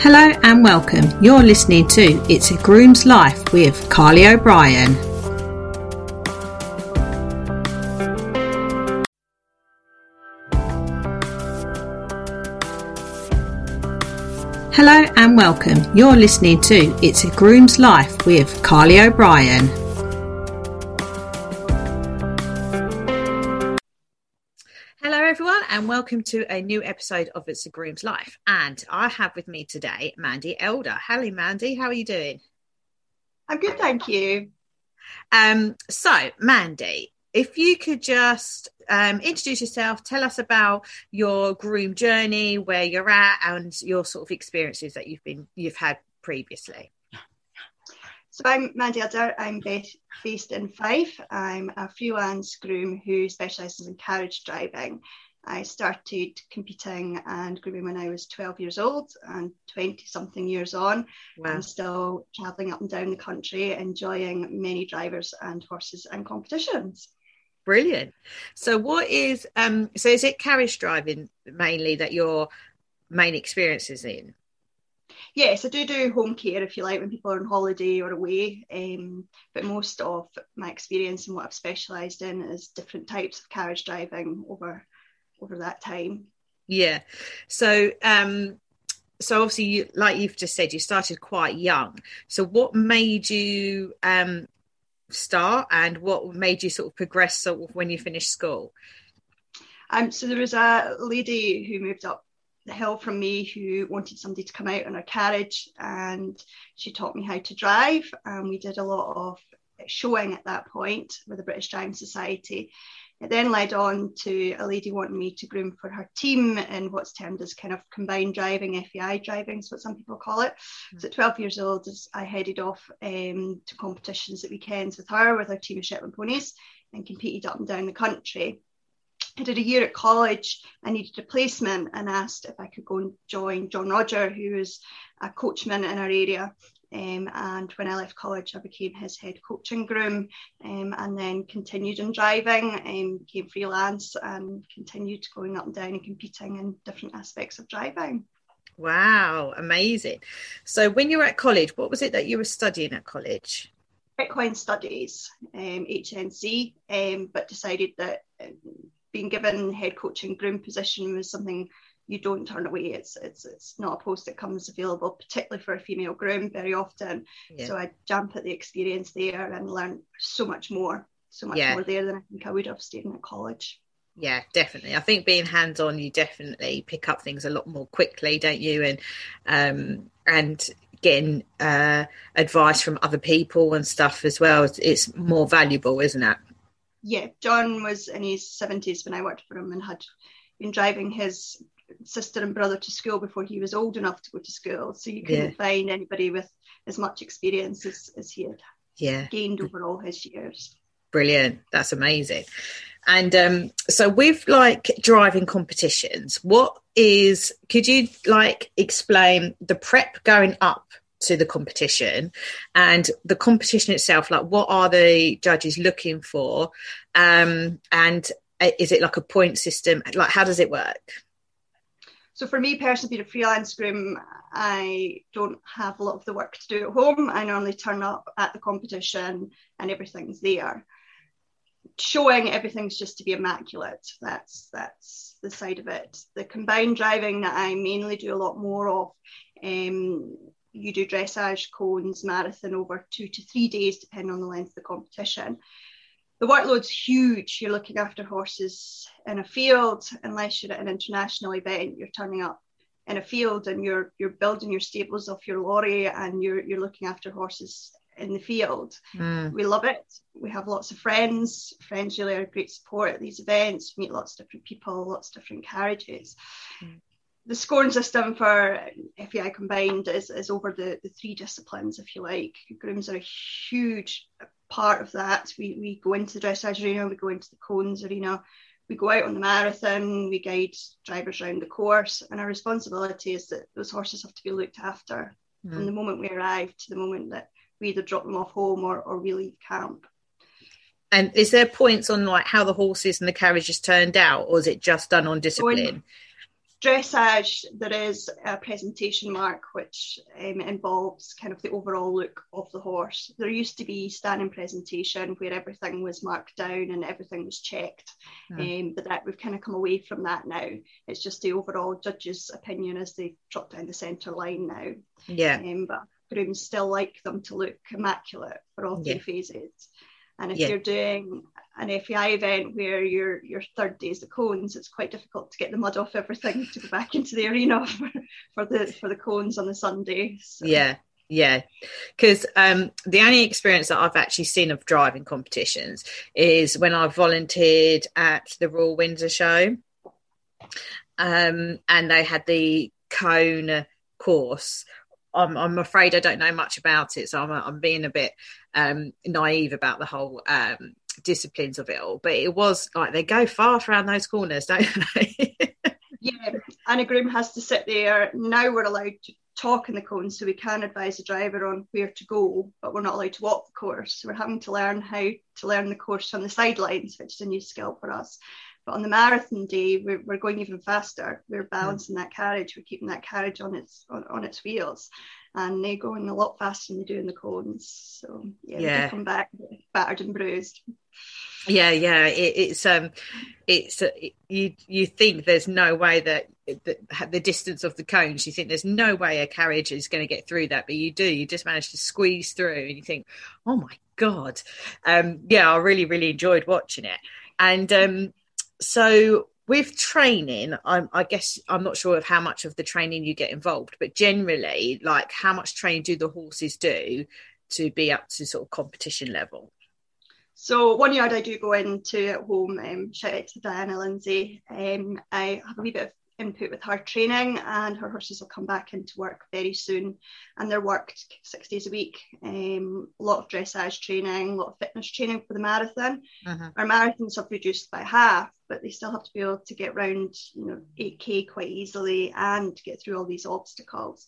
Hello and welcome. You're listening to It's a Groom's Life with Carly O'Brien. Hello and welcome. You're listening to It's a Groom's Life with Carly O'Brien. And welcome to a new episode of It's a Groom's Life. And I have with me today Mandy Elder. Hello, Mandy. How are you doing? I'm good, thank you. So, Mandy, if you could just introduce yourself, tell us about your groom journey, where you're at, and your sort of experiences that you've had previously. So I'm Mandy Elder. I'm based in Fife. I'm a freelance groom who specialises in carriage driving. I started competing and grooming when I was 12 years old, and 20-something years on, wow, I'm still travelling up and down the country, enjoying many drivers and horses and competitions. Brilliant. So what is, so is it carriage driving mainly that your main experience is in? Yes, I do home care, if you like, when people are on holiday or away, but most of my experience and what I've specialised in is different types of carriage driving over that time. Yeah. So so obviously you, like you've just said, you started quite young. So what made you start, and what made you sort of progress sort of when you finished school? So there was a lady who moved up the hill from me who wanted somebody to come out on her carriage, and she taught me how to drive, and we did a lot of showing at that point with the British Driving Society. It then led on to a lady wanting me to groom for her team in what's termed as kind of combined driving, FEI driving, is what some people call it. Mm-hmm. So at 12 years old, I headed off to competitions at weekends with her team of Shetland ponies, and competed up and down the country. I did a year at college. I needed a placement and asked if I could go and join John Roger, who was a coachman in our area. And when I left college, I became his head coach and groom, and then continued in driving, became freelance, and continued going up and down and competing in different aspects of driving. Wow, amazing. So when you were at college, what was it that you were studying at college? Equine Studies, HNC, but decided that being given head coach and groom position was something you don't turn away. It's not a post that comes available, particularly for a female groom, very often. Yeah. So I jumped at the experience there and learned so much more there than I think I would have staying at college. Yeah, definitely. I think being hands-on, you definitely pick up things a lot more quickly, don't you? And getting advice from other people and stuff as well, it's more valuable, isn't it? Yeah, John was in his 70s when I worked for him, and had been driving his sister and brother to school before he was old enough to go to school, so you couldn't find anybody with as much experience as he had gained over all his years. Brilliant, that's amazing. And so with like driving competitions, could you like explain the prep going up to the competition, and the competition itself, like what are the judges looking for, and is it like a point system, like how does it work? So for me personally, being a freelance groom, I don't have a lot of the work to do at home. I normally turn up at the competition and everything's there. Showing, everything's just to be immaculate. That's the side of it. The combined driving that I mainly do a lot more of, you do dressage, cones, marathon over 2 to 3 days, depending on the length of the competition. The workload's huge. You're looking after horses in a field. Unless you're at an international event, you're turning up in a field and you're building your stables off your lorry, and you're looking after horses in the field. Mm. We love it. We have lots of friends. Friends really are great support at these events. We meet lots of different people, lots of different carriages. Mm. The scoring system for FEI combined is over the three disciplines, if you like. Grooms are a huge part of that. We go into the dressage arena, we go into the cones arena, we go out on the marathon, we guide drivers around the course, and our responsibility is that those horses have to be looked after from the moment we arrive to the moment that we either drop them off home or we leave camp. And is there points on like how the horses and the carriages turned out, or is it just done on discipline? dressage, there is a presentation mark which involves kind of the overall look of the horse. There used to be standing presentation where everything was marked down and everything was checked, but that we've kind of come away from that now. It's just the overall judge's opinion as they drop down the centre line now. But grooms still like them to look immaculate for all three phases. And if you're doing an FEI event where your third day is the cones, it's quite difficult to get the mud off everything to go back into the arena for the cones on the Sunday. So. Yeah. Because the only experience that I've actually seen of driving competitions is when I volunteered at the Royal Windsor Show, and they had the cone course. I'm afraid I don't know much about it, so I'm being a bit naive about the whole disciplines of it all. But it was like they go fast around those corners, don't they? Yeah, and a groom has to sit there. Now we're allowed to talk in the cones, so we can advise the driver on where to go, but we're not allowed to walk the course. We're having to learn how to learn the course from the sidelines, which is a new skill for us. But on the marathon day, we're going even faster. We're balancing that carriage. We're keeping that carriage on its wheels, and they're going a lot faster than they do in the cones. So they come back battered and bruised. You think there's no way that the distance of the cones, you think there's no way a carriage is going to get through that, but you do. You just manage to squeeze through, and you think, oh my God, I really enjoyed watching it, and. So with training, I guess I'm not sure of how much of the training you get involved, but generally, like, how much training do the horses do to be up to sort of competition level? So one yard I do go into at home, shout out to Diana Lindsay. I have a wee bit of input with her training, and her horses will come back into work very soon, and they're worked 6 days a week. A lot of dressage training, a lot of fitness training for the marathon. Our marathons have reduced by half, but they still have to be able to get round 8k quite easily and get through all these obstacles.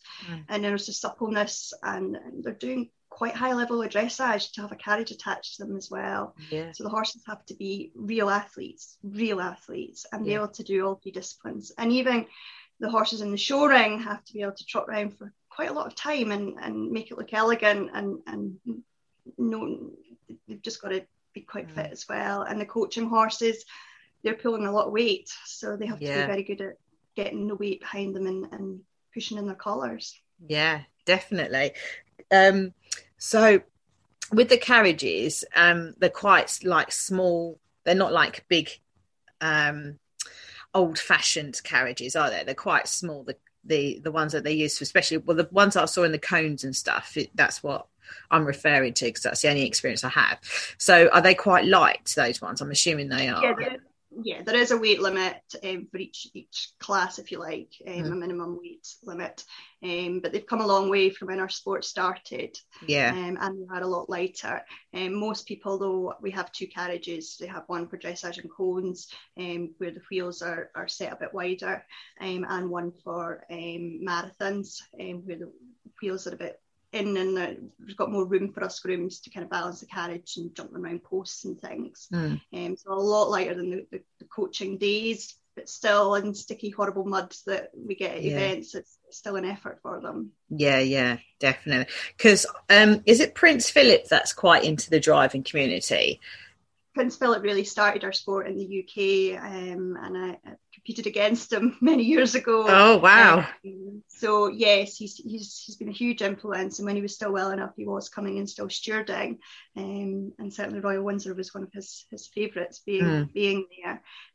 And there's the suppleness, and they're doing quite high level of dressage to have a carriage attached to them as well. So the horses have to be real athletes and be able to do all three disciplines. And even the horses in the show ring have to be able to trot around for quite a lot of time and make it look elegant, and no, they've just got to be quite fit as well. And the coaching horses, they're pulling a lot of weight, so they have to be very good at getting the weight behind them and pushing in their collars. Definitely. So with the carriages, they're quite like small, they're not like big old-fashioned carriages, are they? They're quite small, the ones that they use for, especially, well, the ones I saw in the cones and stuff, that's what I'm referring to, because that's the only experience I have. So are they quite light, those ones? I'm assuming they are. Yeah, there is a weight limit for each class, if you like, a minimum weight limit. But they've come a long way from when our sport started. And they are a lot lighter. Most people, though, we have two carriages. They have one for dressage and cones, where the wheels are set a bit wider, and one for marathons, where the wheels are a bit in, and we've got more room for us grooms to kind of balance the carriage and jump them around posts and things. So a lot lighter than the coaching days, but still in sticky, horrible muds that we get at events. It's still an effort for them. Yeah, definitely. Because is it Prince Philip that's quite into the driving community? Prince Philip really started our sport in the UK, and I competed against him many years ago. Oh, wow. So, yes, he's been a huge influence, and when he was still well enough, he was coming and still stewarding, and certainly Royal Windsor was one of his favourites being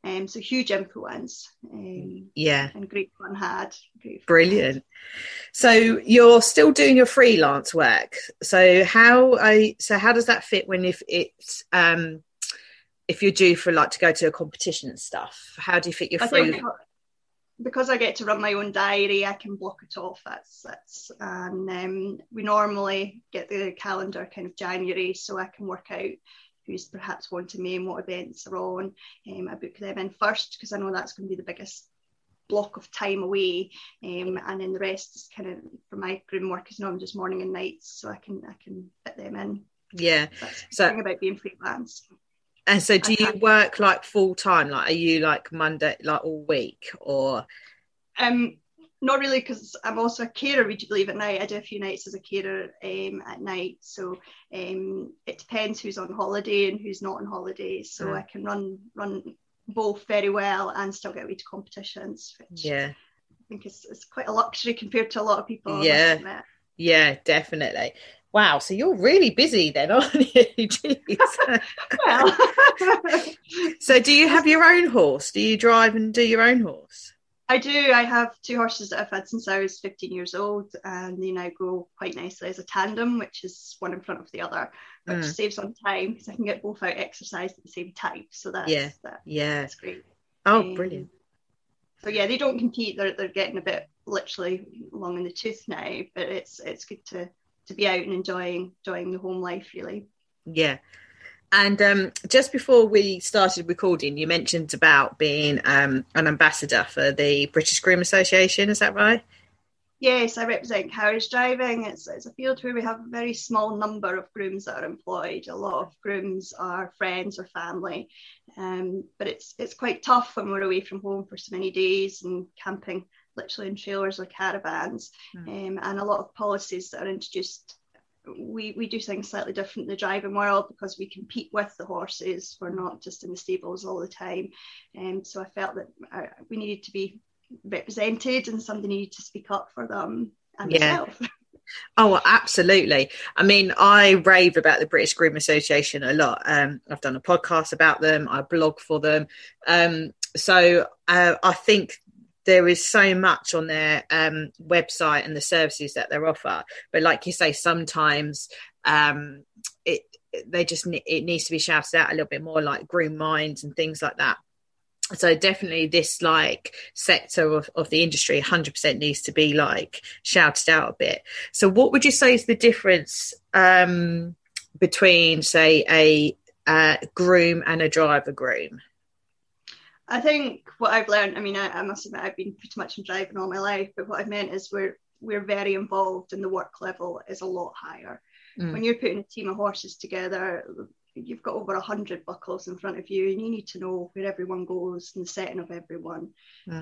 there. So huge influence. And great fun had. Brilliant. So you're still doing your freelance work. So how does that fit when if you're due for like to go to a competition and stuff, how do you fit your freelance? Because I get to run my own diary, I can block it off. And we normally get the calendar kind of January, so I can work out who's perhaps wanting me and what events are on. I book them in first because I know that's going to be the biggest block of time away, and then the rest is kind of for my groom work is normally just morning and nights, so I can fit them in. That's the thing about being freelance. And so do you work like full time? Like, are you like Monday, like all week, or? Not really, because I'm also a carer, would you believe, at night. I do a few nights as a carer at night. So it depends who's on holiday and who's not on holiday. So I can run both very well and still get away to competitions, which I think is quite a luxury compared to a lot of people. Yeah, yeah, definitely. Wow, so you're really busy then, aren't you? Well, so do you have your own horse? Do you drive and do your own horse? I do. I have two horses that I've had since I was 15 years old, and they now go quite nicely as a tandem, which is one in front of the other, which saves on time because I can get both out exercised at the same time. So that's great. Oh, brilliant. So yeah, they don't compete. They're getting a bit literally long in the tooth now, but it's good to be out and enjoying the home life, really. Yeah. And just before we started recording, you mentioned about being an ambassador for the British Groom Association. Is that right? Yes, I represent carriage driving. It's a field where we have a very small number of grooms that are employed. A lot of grooms are friends or family, but it's quite tough when we're away from home for so many days and camping literally in trailers or caravans, and a lot of policies that are introduced. We do things slightly different in the driving world because we compete with the horses. We're not just in the stables all the time. And so I felt that we needed to be represented and somebody needed to speak up for them and myself. Oh, absolutely. I mean, I rave about the British Groom Association a lot. I've done a podcast about them. I blog for them. So I think there is so much on their website and the services that they offer. But like you say, sometimes it needs to be shouted out a little bit more, like groom minds and things like that. So definitely this like sector of the industry 100% needs to be like shouted out a bit. So what would you say is the difference between, say, a groom and a driver groom? I think what I've learned, I must admit I've been pretty much in driving all my life, but what I've meant is we're very involved and the work level is a lot higher. When you're putting a team of horses together, you've got over 100 buckles in front of you and you need to know where everyone goes and the setting of everyone.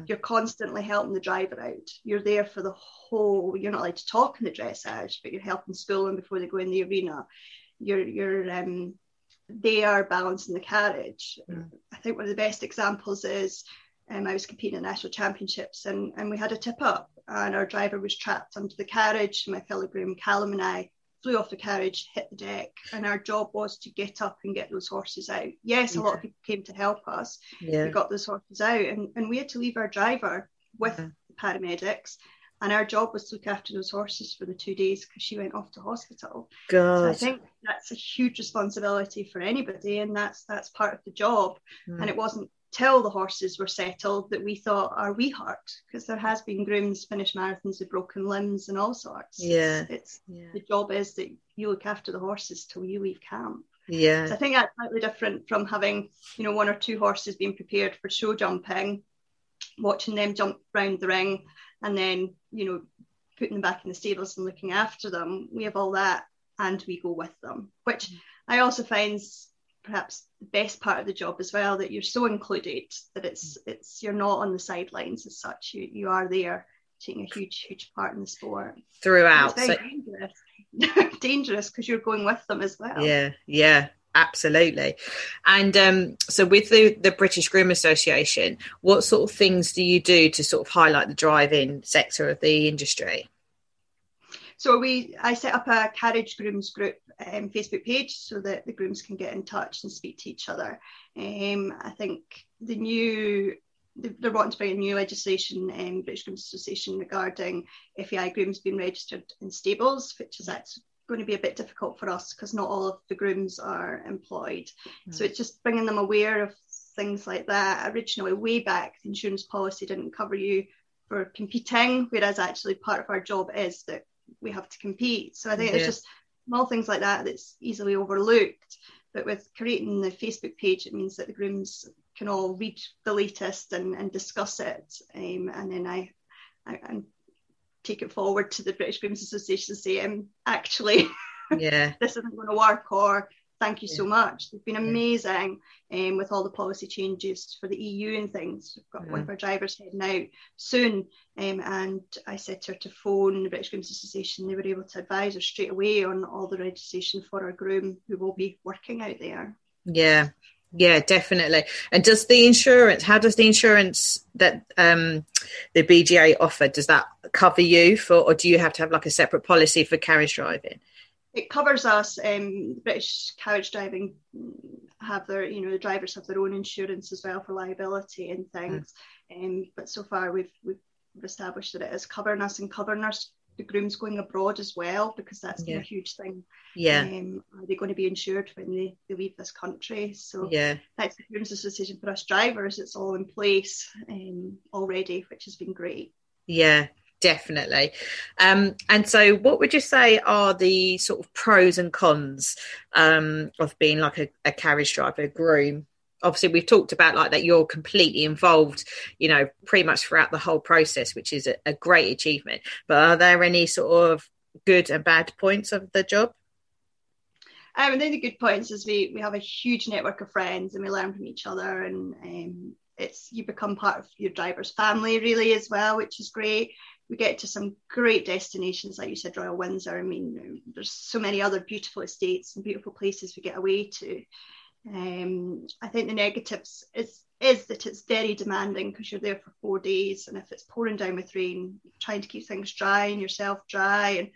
You're constantly helping the driver out. You're there for the whole, you're not allowed to talk in the dressage, but you're helping school them before they go in the arena. They are balancing the carriage. I think one of the best examples is I was competing at national championships and we had a tip up and our driver was trapped under the carriage. My fellow groom Callum and I flew off the carriage, hit the deck, and our job was to get up and get those horses out. Yes, a lot of people came to help us. We got those horses out and we had to leave our driver with the paramedics. And our job was to look after those horses for the 2 days because she went off to hospital. God. So I think that's a huge responsibility for anybody, and that's part of the job. And it wasn't till the horses were settled that we thought, are we hurt? Because there has been grooms finish marathons with broken limbs and all sorts. The job is that you look after the horses till you leave camp. So I think that's slightly different from having, one or two horses being prepared for show jumping, watching them jump round the ring, and then, putting them back in the stables and looking after them. We have all that and we go with them, which I also find perhaps the best part of the job as well, that you're so included that it's you're not on the sidelines as such. You are there taking a huge, huge part in the sport. Throughout. It's very dangerous. Dangerous because you're going with them as well. Yeah. Absolutely. And so with the British Groom Association, what sort of things do you do to sort of highlight the driving sector of the industry? So I set up a carriage grooms group Facebook page so that the grooms can get in touch and speak to each other. I think they're wanting to bring a new legislation in British Grooms Association regarding FEI grooms being registered in stables, which is actually going to be a bit difficult for us because not all of the grooms are employed. So it's just bringing them aware of things like that. Originally, way back, the insurance policy didn't cover you for competing, whereas actually part of our job is that we have to compete. So I think it's just small things like that that's easily overlooked. But with creating the Facebook page, it means that the grooms can all read the latest and discuss it. And then I'm take it forward to the British Grooms Association saying, actually, this isn't going to work, or thank you so much. They've been amazing with all the policy changes for the EU and things. We've got one of our drivers heading out soon, and I said to her to phone the British Groom Association. They were able to advise her straight away on all the registration for our groom who will be working out there. Yeah, yeah, definitely. And does the insurance, how does the insurance that the BGA offer, does that cover you for, or do you have to have like a separate policy for carriage driving? It covers us. British carriage driving have their, you know, the drivers have their own insurance as well for liability and things. But so far we've established that it is covering us and covering us. The grooms going abroad as well, because that's been a huge thing. Are they going to be insured when they leave this country? So that's the Groom's Association for us drivers. It's all in place already, which has been great. Yeah, definitely. And so what would you say are the sort of pros and cons of being like a carriage driver, a groom? Obviously, we've talked about like that you're completely involved, you know, pretty much throughout the whole process, which is a great achievement. But are there any sort of good and bad points of the job? I think the good points is we have a huge network of friends and we learn from each other, and you become part of your driver's family really as well, which is great. We get to some great destinations, like you said, Royal Windsor. I mean, there's so many other beautiful estates and beautiful places we get away to. I think the negatives is that it's very demanding, because you're there for 4 days, and if it's pouring down with rain, trying to keep things dry and yourself dry, and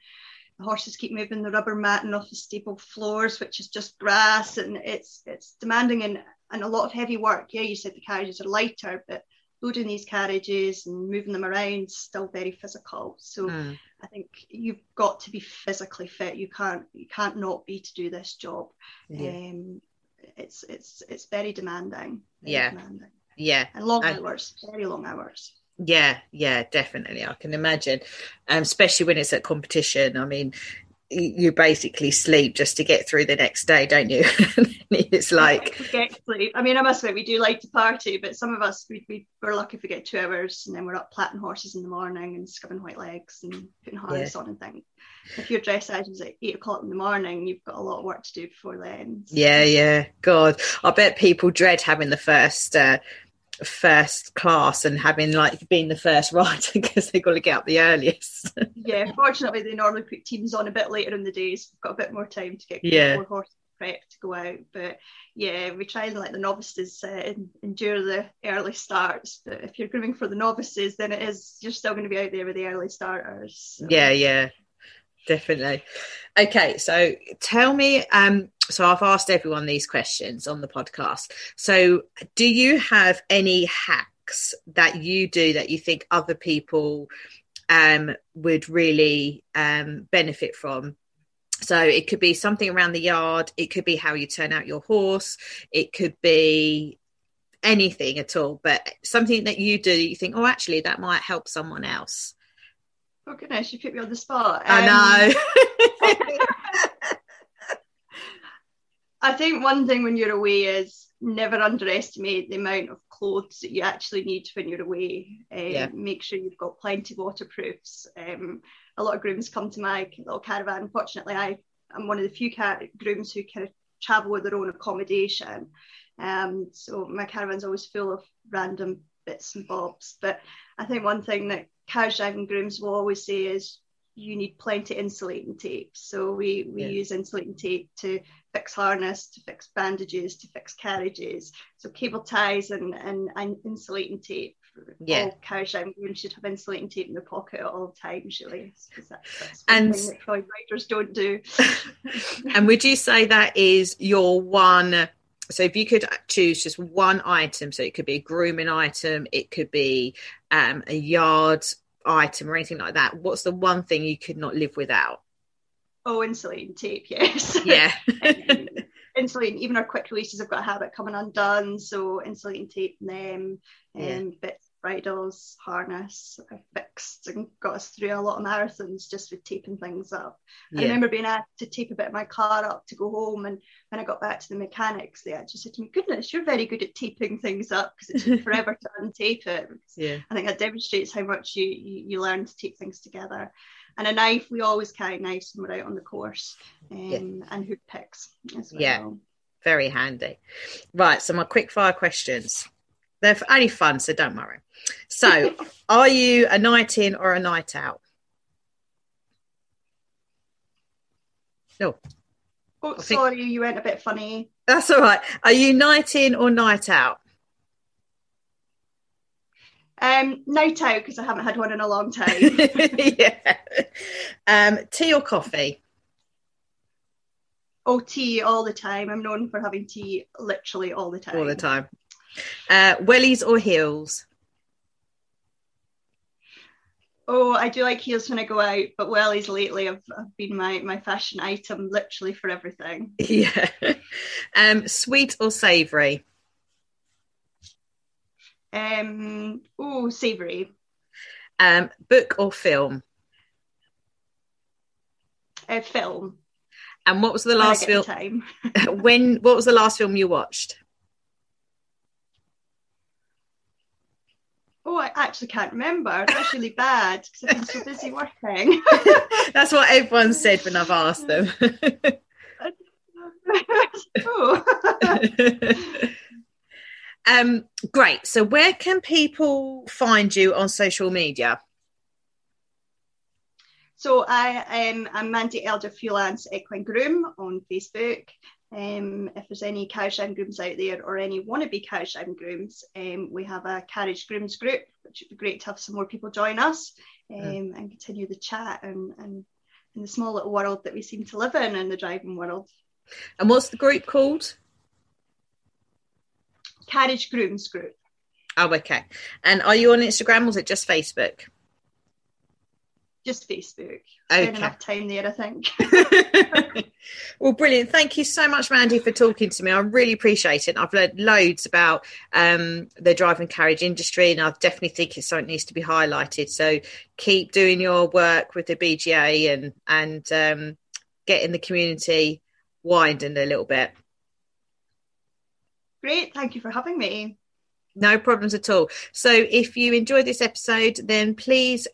the horses keep moving the rubber matting off the stable floors, which is just grass, and it's demanding and a lot of heavy work. You said the carriages are lighter, but loading these carriages and moving them around is still very physical. So I think you've got to be physically fit. You can't not be to do this job. It's very demanding. And long hours, very long hours. Definitely, I can imagine, especially when it's at competition. I mean, you basically sleep just to get through the next day, don't you? It's like, I mean, I must admit, we do like to party, but some of us we're lucky if we get 2 hours, and then we're up plaiting horses in the morning and scubbing white legs and putting harness on and things. If your dressage is at 8 o'clock in the morning, you've got a lot of work to do before then. God, I bet people dread having the first class and having like being the first rider, because they've got to get up the earliest. Fortunately, they normally put teams on a bit later in the day, so we've got a bit more time to get more horses prepped to go out. But we try and let the novices endure the early starts, but if you're grooming for the novices, then you're still going to be out there with the early starters. Definitely. Okay, so tell me, so I've asked everyone these questions on the podcast. So do you have any hacks that you do that you think other people would really benefit from? So it could be something around the yard. It could be how you turn out your horse. It could be anything at all, but something that you do that you think, oh, actually, that might help someone else. Oh goodness, you put me on the spot. I know. I think one thing when you're away is never underestimate the amount of clothes that you actually need when you're away. Make sure you've got plenty of waterproofs. A lot of grooms come to my little caravan. Fortunately, I'm one of the few grooms who kind of travel with their own accommodation. So my caravan's always full of random bits and bobs. But I think one thing that carriage driving grooms will always say is you need plenty of insulating tape. So we use insulating tape to fix harness, to fix bandages, to fix carriages. So cable ties and insulating tape. All carriage driving grooms should have insulating tape in their pocket at all times, really. That's something that probably riders don't do. And would you say that is your one? So if you could choose just one item, so it could be a grooming item, it could be a yard item or anything like that, what's the one thing you could not live without? Oh, insulating tape, yes. Yeah. Insulating, even our quick releases have got a habit coming undone, so insulating tape them, bits, bridles, harness, a books and got us through a lot of marathons just with taping things up. Yeah. I remember being asked to tape a bit of my car up to go home, and when I got back to the mechanics, they actually said to me, goodness, you're very good at taping things up, because it took forever to untape it. Yeah. I think that demonstrates how much you learn to tape things together. And a knife, we always carry knives when we're out on the course, and hoop picks as well. Yeah, very handy. Right, so my quick fire questions. They're only fun, so don't worry. So, are you a night in or a night out? No. Oh, sorry, you went a bit funny. That's all right. Are you night in or night out? Night out, because I haven't had one in a long time. Yeah. Tea or coffee? Oh, tea all the time. I'm known for having tea literally all the time. All the time. Wellies or heels? Oh, I do like heels when I go out, but wellies lately have been my fashion item literally for everything. Yeah. Sweet or savoury? Savoury. Book or film? Film. And what was the last film? What was the last film you watched? Oh, I actually can't remember. That's really bad because I've been so busy working. That's what everyone said when I've asked them. Oh. Great. So where can people find you on social media? So I'm Mandy Elder, freelance equine groom on Facebook. If there's any carriage driving grooms out there or any wannabe carriage driving grooms, we have a carriage grooms group, which would be great to have some more people join us and continue the chat and the small little world that we seem to live in the driving world. And what's the group called? Carriage grooms group. Oh, okay. And are you on Instagram or is it just Facebook? Just Facebook. Okay. Spend enough time there, I think. Well, brilliant. Thank you so much, Mandy, for talking to me. I really appreciate it. I've learned loads about the drive and carriage industry, and I definitely think it's something that needs to be highlighted. So keep doing your work with the BGA and getting the community widened a little bit. Great. Thank you for having me. No problems at all. So if you enjoyed this episode, then please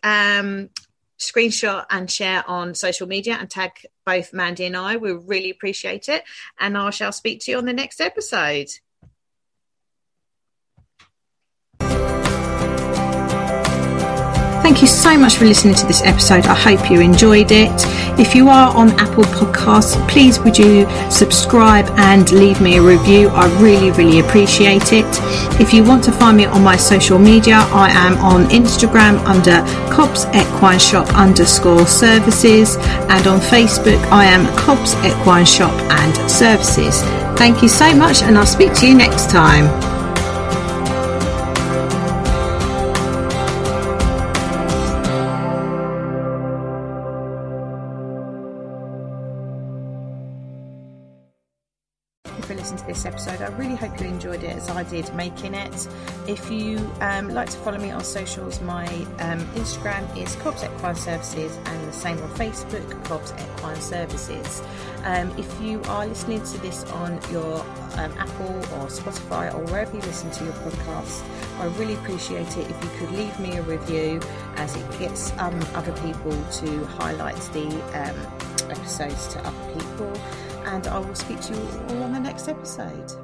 screenshot and share on social media and tag both Mandy and I. We really appreciate it, and I shall speak to you on the next episode. Thank you so much for listening to this episode. I hope you enjoyed it. If you are on Apple Podcasts, please would you subscribe and leave me a review. I really, really appreciate it. If you want to find me on my social media, I am on Instagram under Cobbs Equine Shop _services, and on Facebook I am Cobbs Equine Shop and Services. Thank you so much, and I'll speak to you next time. Episode. I really hope you enjoyed it as I did making it. If you like to follow me on socials, my Instagram is Cobbs Equine Services, and the same on Facebook, Cobbs Equine Services. If you are listening to this on your Apple or Spotify or wherever you listen to your podcast, I really appreciate it if you could leave me a review, as it gets other people to highlight the episodes to other people. And I will speak to you all on the next episode.